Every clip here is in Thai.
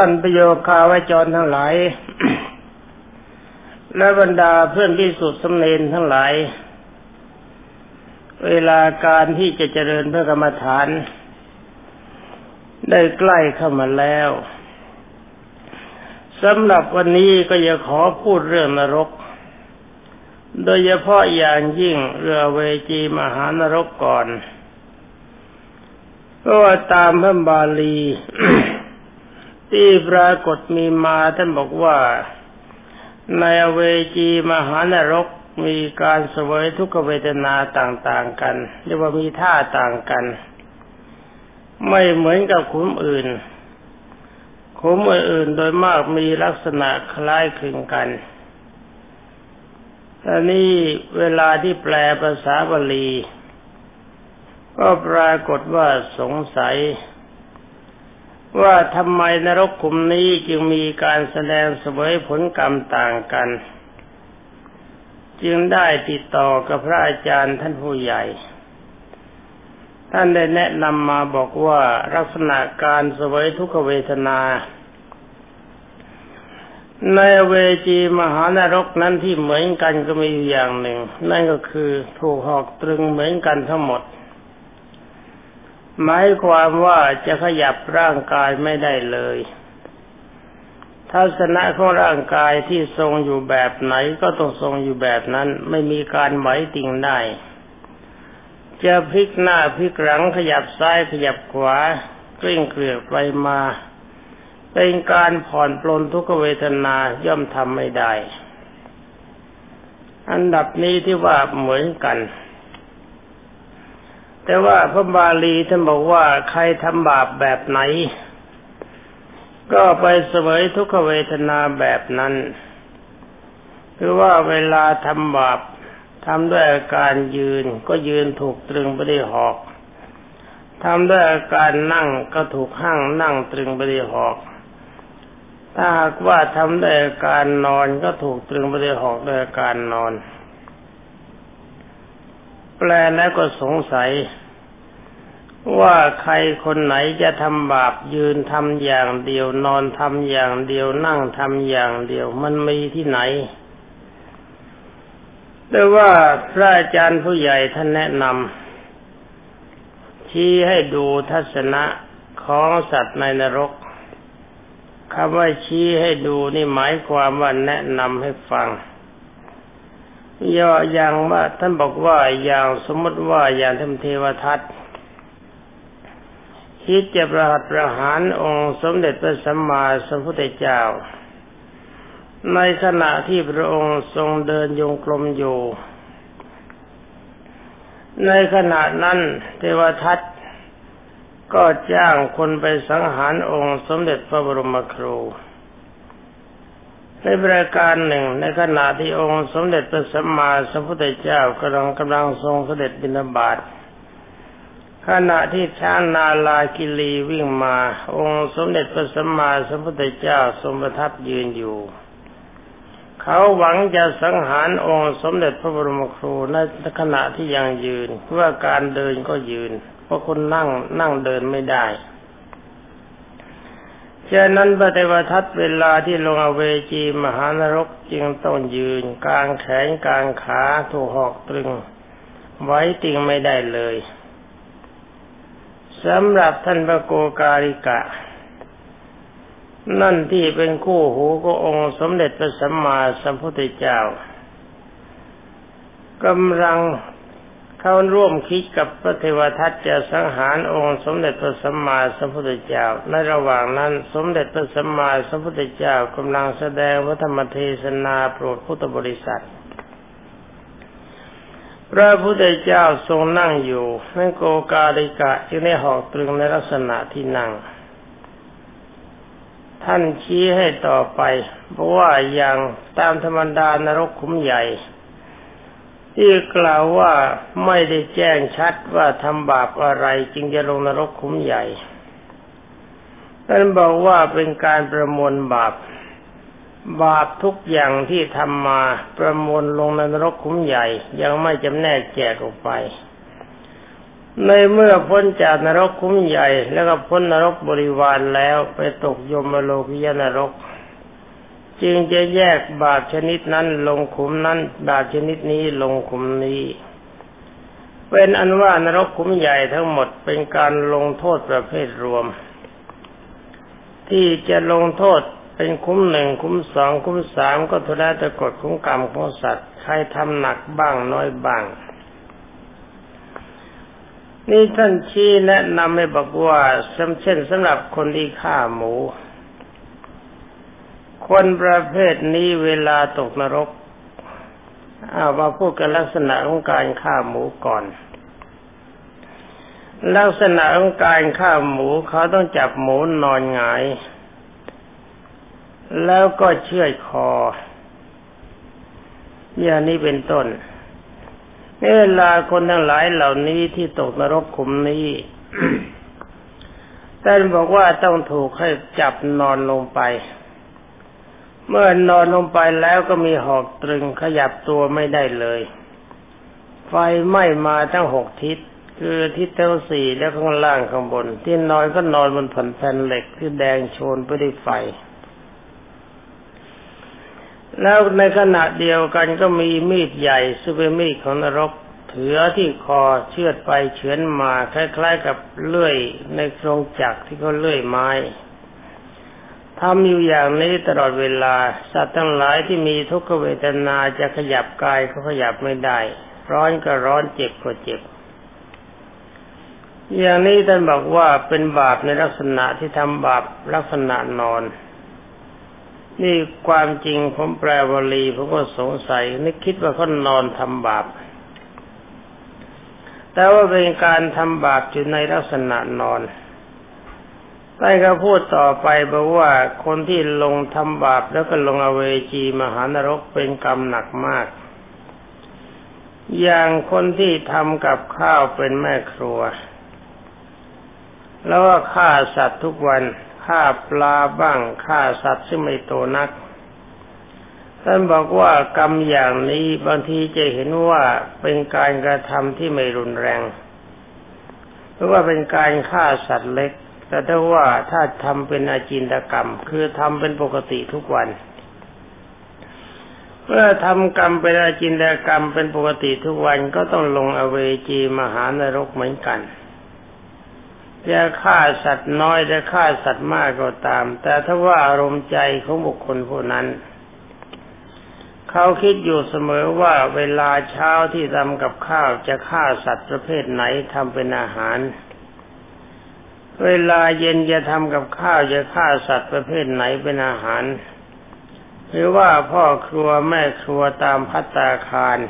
ท่านประโยคาวจรทั้งหลายและบรรดาเพื่อนภิกษุสามเณรทั้งหลายเวลาการที่จะเจริญพระกรรมฐานได้ใกล้เข้ามาแล้วสำหรับวันนี้ก็จะขอพูดเรื่องนรกโดยเฉพาะอย่างยิ่งเรื่องเวจีมหานรกก่อนก็ตามพระบาลี ที่ปรากฏมีมาท่านบอกว่าในเวจีมหานรกมีการเสวยทุกขเวทนาต่างๆกันเรียกว่ามีท่าต่างกันไม่เหมือนกับขุมอื่นขุมอื่นโดยมากมีลักษณะคล้ายคลึงกันแต่นี่เวลาที่แปลภาษาบาลีก็ปรากฏว่าสงสัยว่าทำไมนรกขุมนี้จึงมีการแสดงเสวยผลกรรมต่างกันจึงได้ติดต่อกับพระอาจารย์ท่านผู้ใหญ่ท่านได้แนะนำมาบอกว่าลักษณะการเสวยทุกขเวทนาในเวจีมหานรกนั้นที่เหมือนกันก็มีอย่างหนึ่งนั่นก็คือถูกหอกตรึงเหมือนกันทั้งหมดหมายความว่าจะขยับร่างกายไม่ได้เลยทัศนะของร่างกายที่ทรงอยู่แบบไหนก็ต้องทรงอยู่แบบนั้นไม่มีการไหวติ่งได้จะพลิกหน้าพลิกหลังขยับซ้ายขยับขวากลิ้งเกลือกไปมาเป็นการผ่อนปลนทุกขเวทนาย่อมทำไม่ได้อันดับนี้ที่ว่าเหมือนกันแต่ว่าพระบาลีท่านบอกว่าใครทำบาปแบบไหนก็ไปเสวยทุกขเวทนาแบบนั้นคือว่าเวลาทำบาปทำด้วยอาการยืนก็ยืนถูกตรึงไปด้วยหอกทำด้วยอาการนั่งก็ถูกห้างนั่งตรึงไปด้วยหอกถ้าหากว่าทำด้วยอาการนอนก็ถูกตรึงไปด้วยหอกด้วยอาการนอนแปลแล้วก็สงสัยว่าใครคนไหนจะทำบาปยืนทำอย่างเดียวนอนทำอย่างเดียวนั่งทำอย่างเดียวมันมีที่ไหนแต่ว่าพระอาจารย์ผู้ใหญ่ท่านแนะนำชี้ให้ดูทัศนะของสัตว์ในนรกคำว่าชี้ให้ดูนี่หมายความว่าแนะนำให้ฟังย่ออย่างว่าท่านบอกว่าอย่างสมมติว่าอย่างท่านเทวทัตคิดจะประหารองค์สมเด็จพระสัมมาสัมพุทธเจ้าในขณะที่พระองค์ทรงเดินโยงกลมอยู่ในขณะนั้นเทวทัตก็จ้างคนไปสังหารองค์สมเด็จพระบรมครูในประการหนึ่งในขณะที่องค์สมเด็จพระสัมมาสัมพุทธเจ้ากำลังทรงเสด็จบิณฑบาตขณะที่ช้างนาลากิลีวิ่งมาองค์สมเด็จพระสัมมาสัมพุทธเจ้าทรงประทับยืนอยู่เขาหวังจะสังหารองค์สมเด็จพระบรมครูในขณะที่ยังยืนเพราะการเดินก็ยืนเพราะคนนั่งเดินไม่ได้ฉะนั้นพระเทวทัตเวลาที่ลงอเวจีมหานรกจึงต้องยืนกางแขนกางขาถูกหอกตรึงไว้ติ่งไม่ได้เลยสำหรับท่านพระโกการิกะนั่นที่เป็นคู่หูก็องค์สมเด็จพระสัมมาสัมพุทธเจ้ากำลังเข้าร่วมคิดกับพระเทวทัตจะสังหารองค์สมเด็จพระสัมมาสัมพุทธเจ้าในระหว่างนั้นสมเด็จพระสัมมาสัมพุทธเจ้ากำลังแสดงพระธรรมเทศนาโปรดพุทธบริษัทพระพุทธเจ้าทรงนั่งอยู่ในโกกาลิกะจึงได้หอกตรึงในลักษณะที่นั่งท่านชี้ให้ต่อไปเพราะว่าอย่างตามธรรมดานรกขุมใหญ่ที่กล่าวว่าไม่ได้แจ้งชัดว่าทำบาปอะไรจึงจะลงนรกขุมใหญ่ท่านบอกว่าเป็นการประมวลบาปทุกอย่างที่ทำมาประมวลลงในนรกขุมใหญ่ยังไม่จำแนกแจกออกไป ในเมื่อพ้นจากนรกคุ้มใหญ่แล้วก็พ้นนรกบริวารแล้วไปตกยมโลกียนรกจึงจะแยกบาปชนิดนั้นลงขุมนั้นบาปชนิดนี้ลงขุมนี้เป็นอันว่านรกขุมใหญ่ทั้งหมดเป็นการลงโทษประเภทรวมที่จะลงโทษเป็นคุ้มหนึ่งคุ้มสองคุ้มสามก็ทุเลาแต่กฎของกรรมของสัตว์ใครทำหนักบ้างน้อยบ้างนี่ท่านชี้แนะนำให้บอกว่าเช่นสำหรับคนที่ฆ่าหมูคนประเภทนี้เวลาตกนรกเอามาพูดกันลักษณะของการฆ่าหมูก่อนลักษณะของการฆ่าหมูเขาต้องจับหมูนอนหงายแล้วก็เชือดคออย่างนี้เป็นต้นในเวลาคนทั้งหลายเหล่านี้ที่ตกนรกขุมนี้ ท่านบอกว่าต้องถูกให้จับนอนลงไปเมื่อนอนลงไปแล้วก็มีหอกตรึงขยับตัวไม่ได้เลยไฟไหม้มาทั้งหกทิศคือทิศทั้งสี่และข้างล่างข้างบนที่นอนก็นอนบนแผ่นเหล็กที่แดงโชนไปด้วยไฟแล้วในขณะเดียวกันก็มีมีดใหญ่ซึ่งเป็นมีดของนรกถือที่คอเชือดไปเฉือนมาคล้ายๆกับเลื่อยในโครงจักรที่เขาเลื่อยไม้ทำอยู่อย่างนี้ตลอดเวลาสัตว์ทั้งหลายที่มีทุกขเวทนาจะขยับกายก็ขยับไม่ได้ร้อนก็ร้อนเจ็บก็เจ็บอย่างนี้ท่านบอกว่าเป็นบาปในลักษณะที่ทำบาปลักษณะนอนนี่ความจริงผมแปลวลีผมก็สงสัยนึกคิดว่าเขานอนทำบาปแต่ว่าเป็นการทำบาปอยู่ในลักษณะนอนได้ก็พูดต่อไปบอกว่าคนที่ลงทำบาปแล้วก็ลงอเวจีมหานรกเป็นกรรมหนักมากอย่างคนที่ทำกับข้าวเป็นแม่ครัวแล้วก็ฆ่าสัตว์ทุกวันฆ่าปลาบ้างฆ่าสัตว์ซึ่งไม่โตนักท่านบอกว่ากรรมอย่างนี้บางทีจะเห็นว่าเป็นการกระทำที่ไม่รุนแรงหรือว่าเป็นการฆ่าสัตว์เล็กแต่ถ้าว่าถ้าทำเป็นอาจินตกรรมคือทำเป็นปกติทุกวันเมื่อทำกรรมเป็นอาจินตกรรมเป็นปกติทุกวันก็ต้องลงอเวจีมหานรกเหมือนกันจะฆ่าสัตว์น้อยจะฆ่าสัตว์มากก็ตามแต่ถ้าว่าอารมณ์ใจของบุคคลผู้นั้นเขาคิดอยู่เสมอว่าเวลาเช้าที่ทำกับข้าวจะฆ่าสัตว์ประเภทไหนทำเป็นอาหารเวลาเย็นจะทำกับข้าวจะฆ่าสัตว์ประเภทไหนเป็นอาหารหรือว่าพ่อครัวแม่ครัวตามภัตตาคาร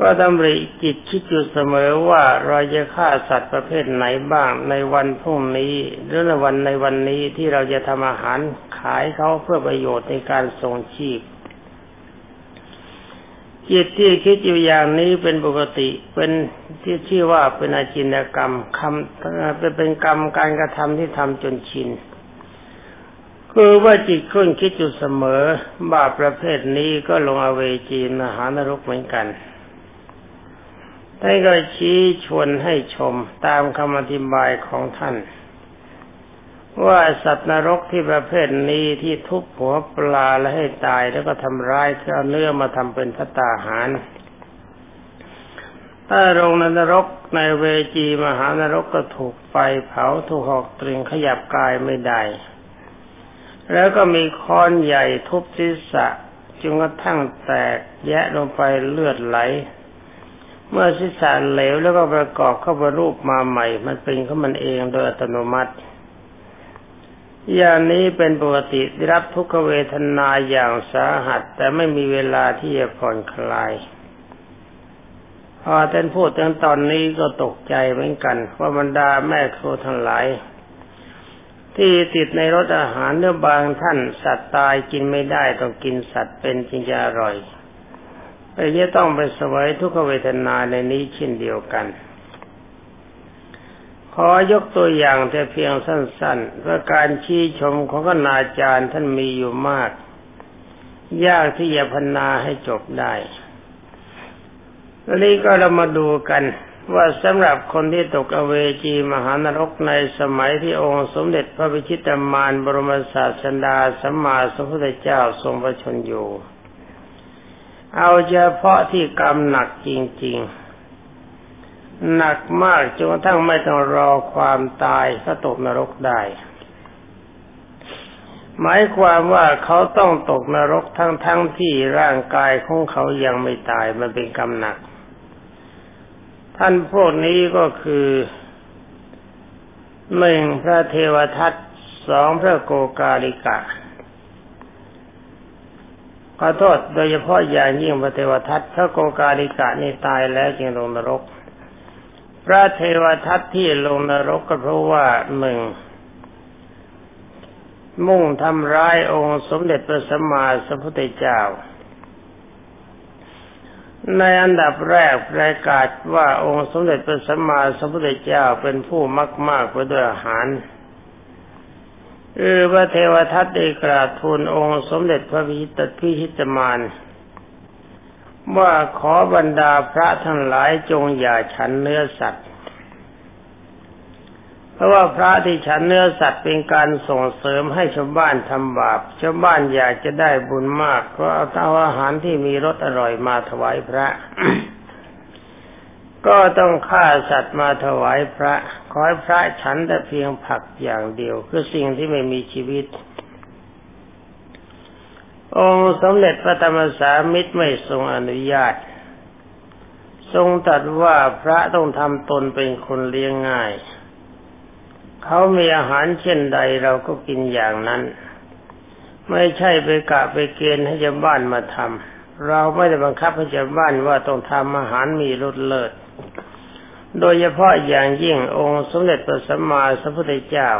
ก็ดำริจิตคิดอยู่เสมอว่าเราจะฆ่าสัตว์ประเภทไหนบ้างในวันพรุ่งนี้หรือในวันนี้ที่เราจะทำอาหารขายเขาเพื่อประโยชน์ในการทรงชีพจิตที่คิดอยู่อย่างนี้เป็นปกติเป็นที่ชื่อว่าเป็นอาจินกรรมคำเป็นกรรมการกระทำที่ทำจนชินคือว่าจิตคุ้นคิดอยู่เสมอบาปประเภทนี้ก็ลงอเวจีมหานรกเหมือนกันท่านก็ชี้ชวนให้ชมตามคำอธิบายของท่านว่าสัตว์นรกที่ประเภทนี้ที่ทุบหัวปลาและให้ตายแล้วก็ทำร้ายเอาเนื้อมาทำเป็นภัตตาหารถ้าลงนรกในเวจีมหานรกก็ถูกไฟเผาถูกหอกตรึงขยับกายไม่ได้แล้วก็มีค้อนใหญ่ทุบศีรษะจนกระทั่งแตกแยะลงไปเลือดไหลเมื่อศีรษะเหลวแล้วก็ประกอบเข้าไปรูปมาใหม่มันเป็นของมันเองโดยอัตโนมัติอย่างนี้เป็นปกติได้รับทุกขเวทนาอย่างสาหัสแต่ไม่มีเวลาที่จะผ่อนคลายพอท่านพูดถึงตอนนี้ก็ตกใจเหมือนกันว่าบรรดาแม่ครัวทั้งหลายที่ติดในรสอาหารเนื้อบางท่านสัตว์ตายกินไม่ได้ต้องกินสัตว์เป็นจึงจะอร่อยแต่จะต้องไปเสวยทุกขเวทนาในนี้เช่นเดียวกันขอยกตัวอย่างแต่เพียงสั้นๆเพราะการชี้ชมของคณาจารย์ท่านมีอยู่มากยากที่จะพรรณนาให้จบได้แล้วนี้ก็เรามาดูกัน ว่าสำหรับคนที่ตกอเวจีมหานรกในสมัยที่องค์สมเด็จพระวิชิตมารบรมศาสดาสัมมาสัมพุทธเจ้าทรงประชนอยู่เอาเฉพาะที่กรรมหนักจริงๆหนักมากจนกระทั่งไม่ต้องรอความตายก็ตกนรกได้หมายความว่าเขาต้องตกนรกทั้งๆที่ร่างกายของเขายังไม่ตายมันเป็นกรรมหนักท่านพวกนี้ก็คือหนึ่งพระเทวทัตสองพระโกกาลิกะขอโทษโดยเฉพาะอย่างยิ่งพระเทวทัตพระโกกาลิกะนี่ตายแล้วจึงลงนรกพระเทวทัตที่ลงนรกก็เพราะว่าหนึ่งมุ่งทำร้ายองค์สมเด็จพระสัมมาสัมพุทธเจ้าในอันดับแรกประกาศว่าองค์สมเด็จพระสัมมาสัมพุทธเจ้าเป็นผู้มากไปด้วยอาหารพระเทวทัตได้กราบทูลองค์สมเด็จพระพิชิตมารว่าขอบรรดาพระทั้งหลายจงอย่าฉันเนื้อสัตว์เพราะว่าพระที่ฉันเนื้อสัตว์เป็นการส่งเสริมให้ชาวบ้านทำบาปชาวบ้านอยากจะได้บุญมากก็เอาอาหารที่มีรสอร่อยมาถวายพระ ก็ต้องฆ่าสัตว์มาถวายพระขอให้พระฉันแต่เพียงผักอย่างเดียวคือสิ่งที่ไม่มีชีวิตองค์สมเด็จพระธรรมสามิตรไม่ทรงอนุญาตทรงตรัสว่าพระต้องทำตนเป็นคนเลี้ยงง่ายเขามีอาหารเช่นใดเราก็กินอย่างนั้นไม่ใช่ไปกะไปเกณฑ์ให้ชาวบ้านมาทำเราไม่ได้บังคับให้ชาวบ้านว่าต้องทำอาหารมีรสเลิศโดยเฉพาะอย่างยิ่งองค์สมเด็จพระสัมมาสัมพุทธเจ้า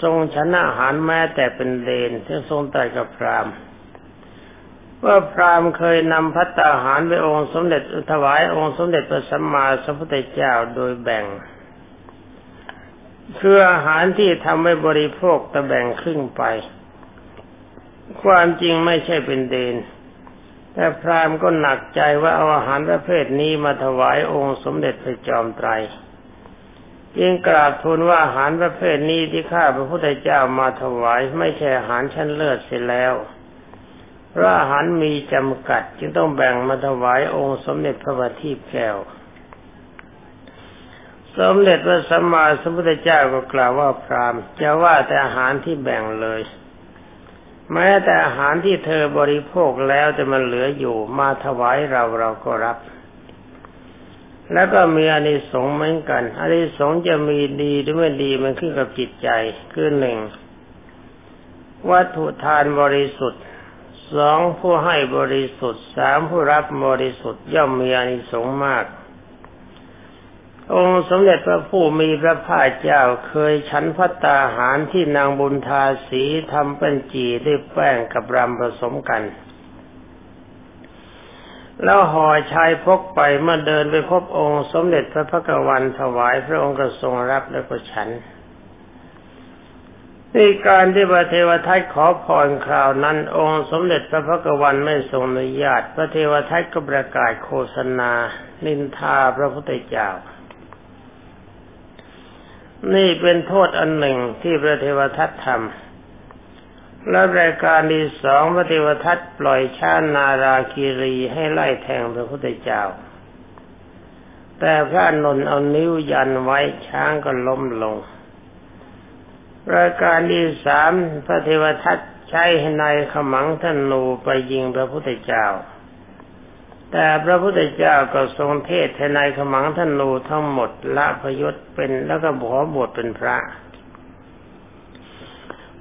ทรงฉันอาหารแม้แต่เป็นเลนที่ทรงตรัสกับพราหมณ์ว่าพราหมณ์เคยนำภัตตาหารไปองค์สมเด็จถวายองค์สมเด็จพระสัมมาสัมพุทธเจ้าโดยแบ่งคืออาหารที่ทำให้บริโภคแต่แบ่งครึ่งไปความจริงไม่ใช่เป็นเดนแต่พราหมณ์ก็หนักใจว่าเอาอาหารประเภทนี้มาถวายองค์สมเด็จพระจอมไตรจึงกราบทูลว่าอาหารประเภทนี้ที่ข้าพระพุทธเจ้ามาถวายไม่ใช่อาหารชั้นเลิศเสียแล้วเพราะอาหารมีจำกัดจึงต้องแบ่งมาถวายองค์สมเด็จพระบัณฑิตแก้วสมเด็จพระสัมมาสัมพุทธเจ้าก็กล่าวว่าพราหมณ์จะว่าแต่อาหารที่แบ่งเลยแม้แต่อาหารที่เธอบริโภคแล้วแต่มันเหลืออยู่มาถวายเราก็รับแล้วก็มีอานิสงส์เหมือนกันอานิสงส์จะมีดีหรือไม่ดีมันขึ้นกับจิตใจคือหนึ่งวัตถุทานบริสุทธิ์สองผู้ให้บริสุทธิ์สามผู้รับบริสุทธิ์ย่อมมีอานิสงส์มากองค์สมเด็จพระผู้มีพระภาคเจ้าเคยฉันภัตตาหารที่นางบุญทาสีทำเป็นจีด้วยแป้งกับรำผสมกันแล้วห่อชายพกไปเมื่อเดินไปพบองค์สมเด็จพระภควันถวายพระองค์ก็ทรงรับแล้วก็ฉันในการที่พระเทวทัตขอพรคราวนั้นองค์สมเด็จพระภควันไม่ทรงอนุญาตพระเทวทัตก็ประกาศโฆษณานินทาพระพุทธเจ้านี่เป็นโทษอันหนึ่งที่พระเทวทัตทำและรายการที่สองพระเทวทัตปล่อยช้างนาราคีรีให้ไล่แทงพระพุทธเจ้าแต่พระอานนท์เอานิ้วยันไว้ช้างก็ล้มลงรายการที่สามพระเทวทัตใช้นายขมังธนูไปยิงพระพุทธเจ้าแต่พระพุทธเจ้าก็ทรงเทศนายขมังธนูทั้งหมดละพยศเป็นแล้วก็ขอบวชเป็นพระ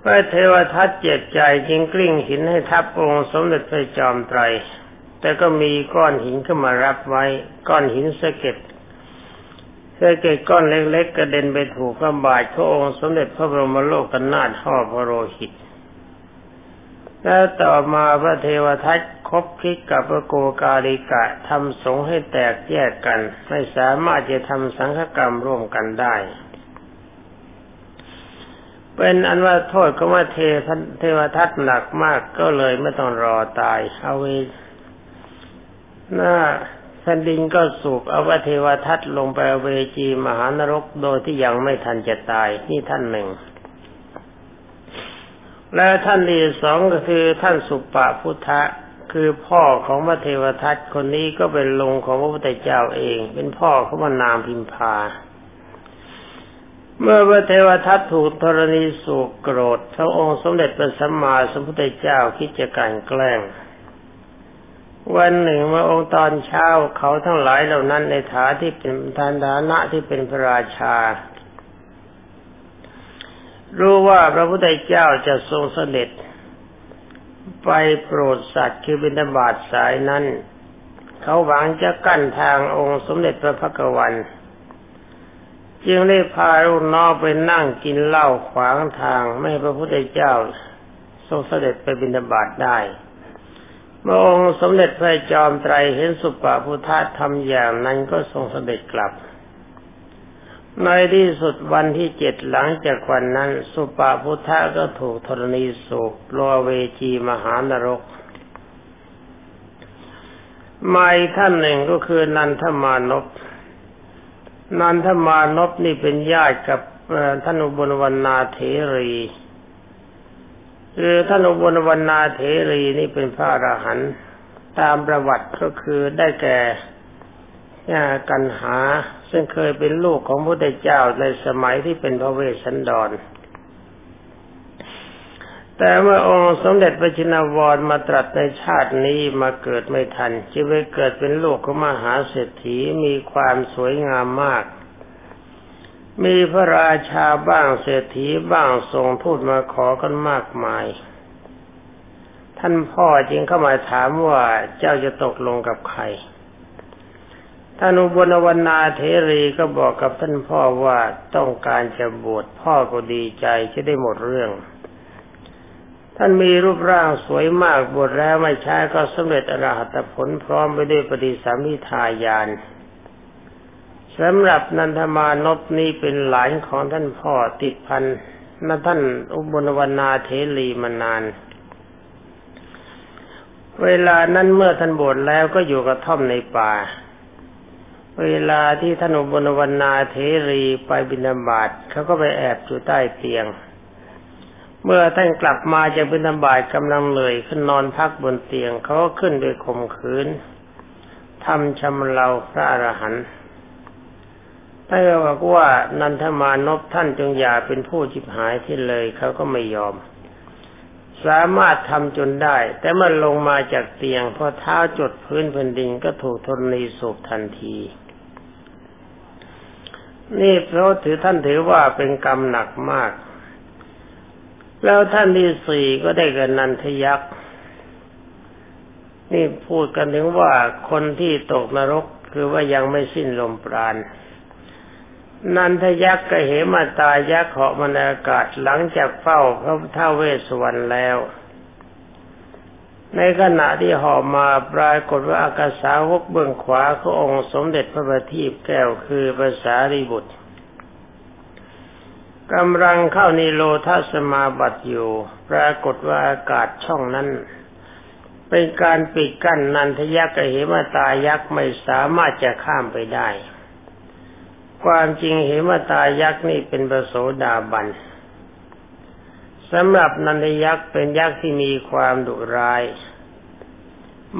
พระเทวทัตเจ็บใจจึงกลิ้งหินให้ทับองค์สมเด็จพระจอมไตรแต่ก็มีก้อนหินขึ้นมารับไว้ก้อนหินสะเก็ดก้อนเล็กๆกระเด็นไปถูกพระบาทขององค์สมเด็จพระบรมโลกนาถห่อพระโลหิตแล้วต่อมาพระเทวทัตคบคิดกับพระโกกาลิกะทำสงฆ์ให้แตกแยกกันไม่สามารถจะทำสังฆกรรมร่วมกันได้เป็นอันว่าโทษก็ว่าเทวทัตหนักมากก็เลยไม่ต้องรอตายเอาไว้หน้า แผ่นดินก็สูบอวเทวทัตลงไปเวจีมหานรกโดยที่ยังไม่ทันจะตายนี่ท่านหนึ่งและท่านที่สองก็คือท่านสุปพุทธะคือพ่อของพระเทวทัตคนนี้ก็เป็นลุงของพระพุทธเจ้าเองเป็นพ่อของพระนางพิมพาเมื่อพระเทวทัตถูกธรณีสูบโกรธพระองค์สมเด็จพระสัมมาสัมพุทธเจ้าคิดจะการแกล้งวันหนึ่งเมื่อองค์ตอนเช้าเขาทั้งหลายเหล่านั้นในฐานะที่เป็นพระราชารู้ว่าพระพุทธเจ้าจะทรงเสด็จไปโปรดสัตว์คือบิณฑบาตสายนั้นเขาหวังจะกั้นทางองค์สมเด็จพระภักวัลจึงได้พาลูกน้องไปนั่งกินเหล้าขวางทางไม่ให้พระพุทธเจ้าทรงเสด็จไปบิณฑบาตได้เมื่อองค์สมเด็จพระจอมไตรเห็นสุปพุทธะทำอย่างนั้นก็ทรงเสด็จกลับในที่สุดวันที่7หลังจากวันนั้นสุปพุทธะก็ถูกธรณีสูบลงเวจีมหานรกมาอีกท่านหนึ่งก็คือนันทมานพนี่เป็นญาติกับท่านอุบลวรรณาเถรีคือท่านอุบลวรรณาเถรีนี่เป็นพระอรหันต์ตามประวัติก็คือได้แก่กันหาซึ่งเคยเป็นลูกของพระพุทธเจ้าในสมัยที่เป็นพระเวสสันดรแต่เมื่อองค์สมเด็จพระชินวรมาตรัสในชาตินี้มาเกิดไม่ทันจึงไปเกิดเป็นลูกของมหาเศรษฐีมีความสวยงามมากมีพระราชาบ้างเศรษฐีบ้างส่งทูตมาขอกันมากมายท่านพ่อจึงเข้ามาถามว่าเจ้าจะตกลงกับใครท่านอุบลวรรณาเถรีก็บอกกับท่านพ่อว่าต้องการจะบวชพ่อก็ดีใจจะได้หมดเรื่องท่านมีรูปร่างสวยมากบวชแล้วไม่ช้าก็สำเร็จอรหัตผลพร้อมไปด้วยปฏิสัมภิทายานสำหรับนันทมานพนี้เป็นหลานของท่านพ่อติดพันท่านอุบลวรรณาเถรีมานานเวลานั้นเมื่อท่านบวชแล้วก็อยู่กระท่อมในป่าเวลาที่ท่านอุบลวรรณาเถรีไปบิณฑบาตเขาก็ไปแอบอยู่ใต้เตียงเมื่อท่านกลับมาจากบิณฑบาตกำลังเหนื่อยขึ้นนอนพักบนเตียงเขาก็ขึ้นโดยข่มขืนทำชำเราพระอรหันต์ท่านบอกว่านันทมานพท่านจงอย่าเป็นผู้ชิบหายที่เลยเขาก็ไม่ยอมสามารถทำจนได้แต่เมื่อลงมาจากเตียงพอเท้าจดพื้นแผ่นดินก็ถูกธรณีสูบทันทีนี่เพราะท่านถือว่าเป็นกรรมหนักมากแล้วท่านที่สี่ก็ได้แก่นันทยักษ์นี่พูดกันถึงว่าคนที่ตกนรกคือว่ายังไม่สิ้นลมปราณนันทยักษ์ก็เหมาตายักษ์เหาะมาในอากาศหลังจากเฝ้าพระท้าวเวสสวรรณแล้วในขณะที่เหาะมาปรากฏว่าอากาสาวกเบื้องขวาขององค์สมเด็จพระบัณฑิตแก้วคือพระสารีบุตรกำลังเข้านิโรธสมาบัติอยู่ปรากฏว่าอากาศช่องนั้นเป็นการปิดกั้นนันทยักษ์ก็เหมาตายักษ์ไม่สามารถจะข้ามไปได้ความจริงเหมตายักษ์นี่เป็นพระโสดาบันสำหรับนันทยักษ์เป็นยักษ์ที่มีความดุร้าย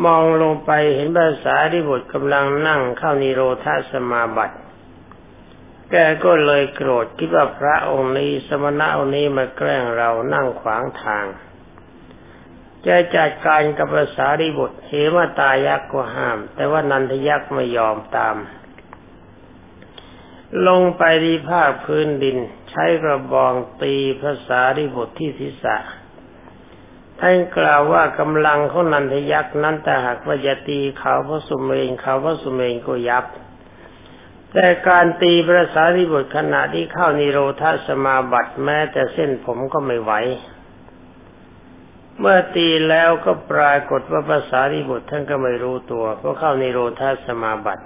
มองลงไปเห็นพระสารีบุตรกำลังนั่งเข้านิโรธสมาบัติแกก็เลยโกรธคิดว่าพระองค์นี้สมณะองค์นี้มาแกล้งเรานั่งขวางทางจะจัดการกับพระสารีบุตรเหมตายักษ์ก็ห้ามแต่ว่านันทยักษ์ไม่ยอมตามลงไปที่ภาคพื้นดินใช้กระบองตีพระสารีบุตรที่ศีรษะท่านกล่าวว่ากำลังของนันทยักษ์นั้นแต่หากว่าจะตีเขาพระสุเมรุเขาพระสุเมรุก็ยับแต่การตีพระสารีบุตรขณะที่เข้านิโรธสมาบัติแม้แต่เส้นผมก็ไม่ไหวเมื่อตีแล้วก็ปรากฏว่าพระสารีบุตรท่านก็ไม่รู้ตัวเพราะเข้านิโรธสมาบัติ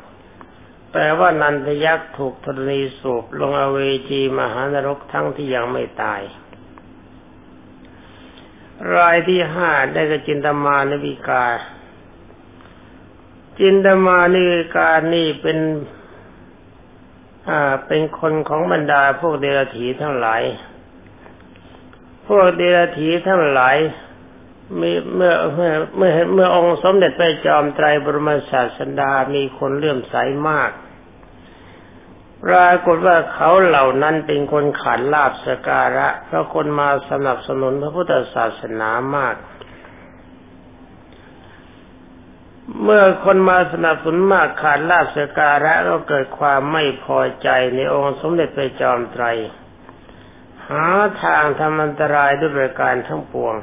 แปลว่านันทยักษ์ถูกธรณีสูบลงอเวจีมหานรกทั้งที่ยังไม่ตายรายที่ 5ได้แก่จินตมานวิกา จินดมานิการนี่เป็นคนของบรรดาพวกเดรัจฉีทั้งหลายพวกเดรัจฉีทั้งหลายเมื่อองค์สมเด็จพระจอมไตรบรมศาสดามีคนเลื่อมใสมากปรากฏว่าเขาเหล่านั้นเป็นคนขาดลาภสการะเพราะคนมาสนับสนุนพระพุทธศาสนามากเมื่อคนมาสนับสนุนมากขาดลาภสการะก็เกิดความไม่พอใจในองค์สมเด็จพระจอมไตรหาทางทำอันตรายด้วยประการทั้งปวง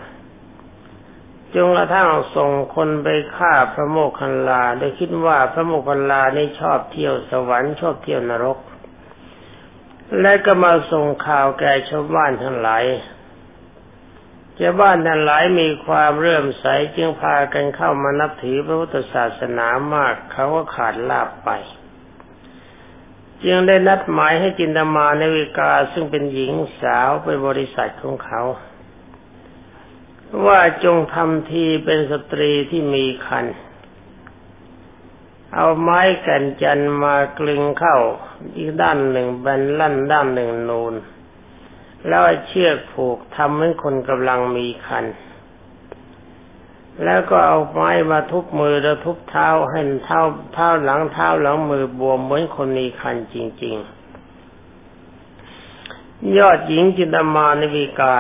จนกระทั่งส่งคนไปฆ่าพระโมคคัลลาโดยคิดว่าพระโมคคัลลานี่ชอบเที่ยวสวรรค์ชอบเที่ยวนรกและก็มาส่งข่าวแก่ชาวบ้านทั้งหลายชาวบ้านทั้งหลายมีความเลื่อมใสจึงพากันเข้ามานับถือพระพุทธศาสนามากเขาก็ขาดลาภไปจึงได้นัดหมายให้จินดามานวิกาซึ่งเป็นหญิงสาวเป็นบริษัทของเขาว่าจงทำทีเป็นสตรีที่มีครรภ์เอาไม้แก่นจันทร์มากลึงเข้าอีกด้านหนึ่งแบนลั่นด้านหนึ่งนูนแล้วเชือกผูกทำให้คนกำลังมีครรภ์แล้วก็เอาไม้มาทุบมือและทุบเท้าให้เท้าหลังมือบวมเหมือนคนมีครรภ์จริงๆยอดหญิงจินตมานวิกา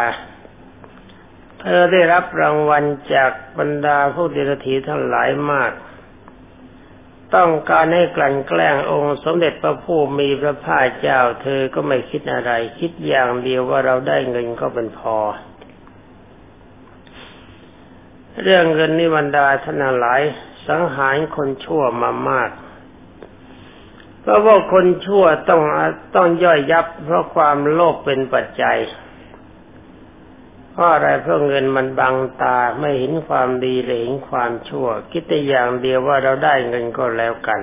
เธอได้รับรางวัลจากบรรดาผู้เดรัจฉีทั้งหลายมากต้องการให้กลั่นแกล้งองค์สมเด็จพระผู้มีพระภาคเจ้าเธอก็ไม่คิดอะไรคิดอย่างเดียวว่าเราได้เงินก็เป็นพอเรื่องเงินนี่บรรดาท่านหลายสังหารคนชั่วมามากเพราะว่าคนชั่วต้องย่อยยับเพราะความโลภเป็นปัจจัยเพราะอะไรเพราะเงินมันบังตาไม่เห็นความดีเลยเห็นความชั่วคิดแต่อย่างเดียวว่าเราได้เงินก็แล้วกัน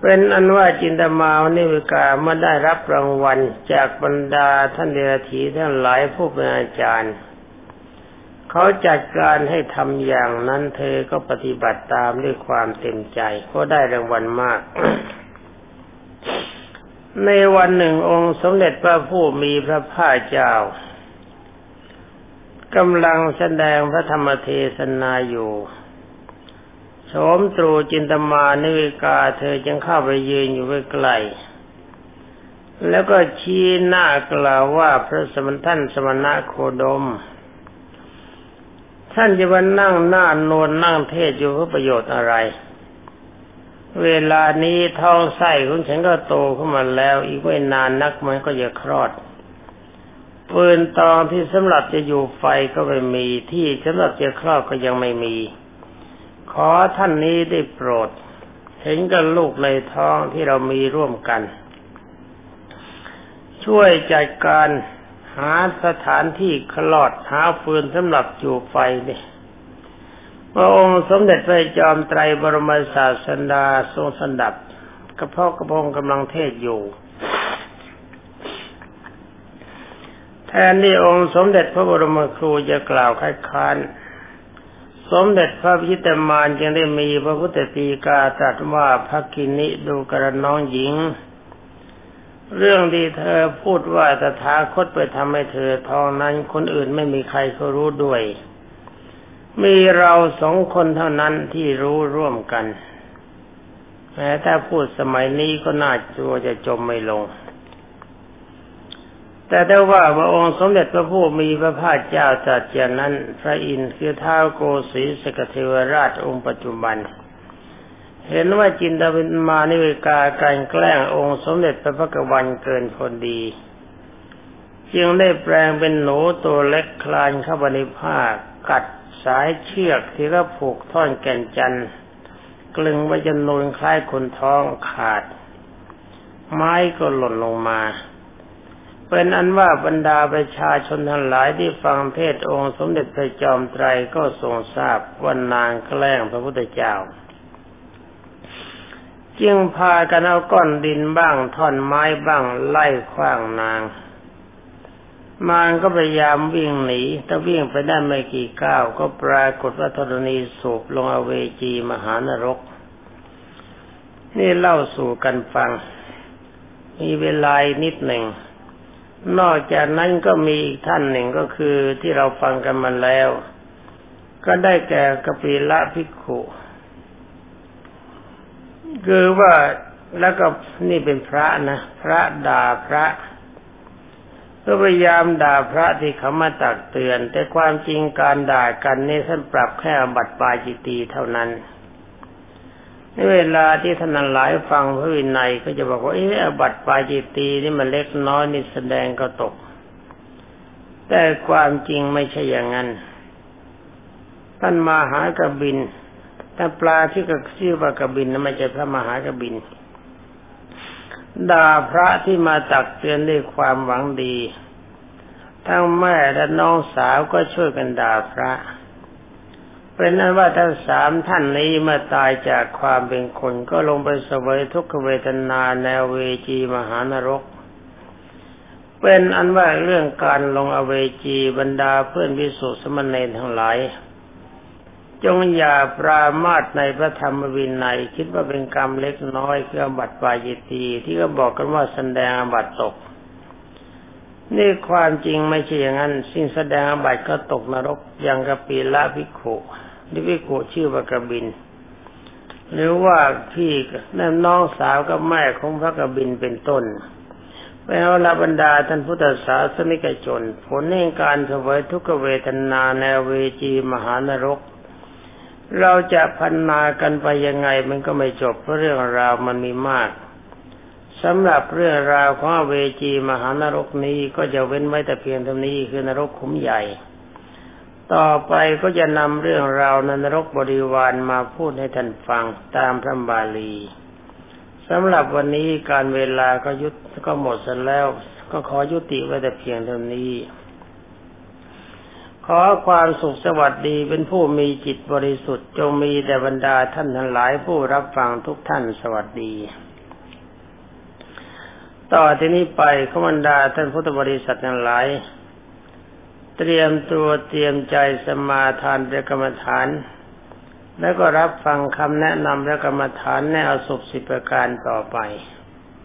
เป็นอันว่าจินตมาวนิวิกาเมื่อได้รับรางวัลจากบรรดาท่านเดรัจฉีทั้งหลายผู้เป็นอาจารย์เขาจัดการให้ทำอย่างนั้นเธอก็ปฏิบัติตามด้วยความเต็มใจเพราะได้รางวัลมาก ในวันหนึ่งองค์สมเด็จพระผู้มีพระภาคเจ้ากำลังแสดงพระธรรมเทศนาอยู่โฉมตรูจินตมานิวิกาเธอจึงเข้าไปยืนอยู่ใกล้ๆแล้วก็ชี้หน้ากล่าวว่าพระสมณท่านสมณะโคดมท่านจะมานั่งหน้านวลนั่งเทศอยู่เพื่อประโยชน์อะไรเวลานี้ท้องไส้ของฉันก็โตขึ้นมาแล้วอีกไม่นานนักมันก็จะคลอดปืนตองที่สำหรับจะอยู่ไฟก็ไม่มีที่สำหรับจะครอบก็ยังไม่มีขอท่านนี้ได้โปรดเห็นกันลูกในท้องที่เรามีร่วมกันช่วยจัดการหาสถานที่คลอดหาฟืนสำหรับอยู่ไฟเนี่ยพระองค์สมเด็จพระจอมไตรบรมศาสดาทรงสดับกระเพาะกระพงกำลังเทศอยู่แทนที่องค์สมเด็จพระบรมครูจะกล่าวคัดค้านสมเด็จพระพิตามารจึงได้มีพระพุทธปีกาตรัสว่าภักขินิดูกระน้องหญิงเรื่องที่เธอพูดว่าตถาคตไปทำให้เธอท้องนั้นคนอื่นไม่มีใครเขารู้ด้วยมีเราสองคนเท่านั้นที่รู้ร่วมกันแม้ถ้าพูดสมัยนี้ก็น่าจะจมไม่ลงแต่ได้ว่าพระองค์สมเด็จพระผู้มีพระภาคเจ้าตรัสอย่างนั้นพระอินทร์คือท้าวโกสีสกเทวราชองค์ปัจจุบันเห็นว่าจินดาวินมานิเวกาการแกล้งองค์สมเด็จพระพักวันเกินพอดีจึงได้แปลงเป็นหนูตัวเล็กคลานเข้าไปในผ้ากัดสายเชือกที่ก็ผูกท่อนแก่นจันทร์กลึงไว้จนนูนคล้ายคนท้องขาดไม้ก็หล่นลงมาเป็นอันว่าบรรดาประชาชนทั้งหลายที่ฟังเทศน์องค์สมเด็จพระจอมไตรก็ทรงทราบว่านางแกล้งพระพุทธเจ้าจึงพากันเอาก้อนดินบ้างท่อนไม้บ้างไล่ขว้างนาง มารก็พยายามวิ่งหนีแต่วิ่งไปได้ไม่กี่ก้าวก็ปรากฏว่าธรณีสูบลงอเวจีมหานรกนี่เล่าสู่กันฟังมีเวลานิดหนึ่งนอกจากนั้นก็มีอีกท่านหนึ่งก็คือที่เราฟังกันมาแล้วก็ได้แก่กปิละภิกขุคือว่าแล้วก็นี่เป็นพระนะพระด่าพระก็พยายามด่าพระที่เขามาตักเตือนแต่ความจริงการด่ากันนี่ท่านปรับแค่อาบัติปาจิตตีเท่านั้นในเวลาที่ท่านหลายฟังพระวินัยก็จะบอกว่าอาบัติปาจิตตีนี่มันเล็กน้อยนี่แสดงก็ตกแต่ความจริงไม่ใช่อย่างนั้นท่านมหากบิณฑ์แต่ปลาที่กระชื่อว่ากบิณฑ์นั้นไม่ใช่พระมหากบิณฑ์ด่าพระที่มาตักเตือนด้วยความหวังดีทั้งแม่และน้องสาวก็ช่วยกันด่าพระเป็นนั้นว่าทั้งสามท่านนี้เมื่อตายจากความเป็นคนก็ลงไปเสวยทุกขเวทนาในอเวจีมหานรกเป็นอันว่าเรื่องการลงอเวจีบรรดาเพื่อนภิกษุสมณเณรทั้งหลายจงอย่าปรามาสในพระธรรมวินัยคิดว่าเป็นกรรมเล็กน้อยคืออาบัติปาจิตตีที่ก็บอกกันว่าแสดงอาบัติตกนี่ความจริงไม่ใช่อย่างนั้นสิ่งแสดงอาบัติก็ตกนรกอย่างกปิละภิกขุหรือภิกขุชื่อว่ากบิณฑ์หรือว่าพี่น้องสาวกับแม่ของพระกบิณฑ์เป็นต้นแม้ว่าบรรดาท่านพุทธศาสนิกชนผลแห่งการเสวยทุกขเวทนาในเวจีมหานรกเราจะพรรณนากันไปยังไงมันก็ไม่จบเพราะเรื่องราวมันมีมากสำหรับเรื่องราวของอเวจีมหานรกนี้ก็จะเว้นไว้แต่เพียงเท่านี้คือนรกขุมใหญ่ต่อไปก็จะนำเรื่องราวในนรกบริวารมาพูดให้ท่านฟังตามพระบาลีสำหรับวันนี้การเวลาก็ยุติก็หมดสิ้นแล้วก็ขอยุติไว้แต่เพียงเท่านี้ขอความสุขสวัสดีเป็นผู้มีจิตบริสุทธิ์จงมีแต่บรรดาท่านทั้งหลายผู้รับฟังทุกท่านสวัสดีต่อที่นี้ไปขอบรรดาท่านพุทธบริษัททั้งหลายเตรียมตัวเตรียมใจสมาทานและกรรมฐานแล้วก็รับฟังคำแนะนำและกรรมฐานแนวสุข10ประการต่อไป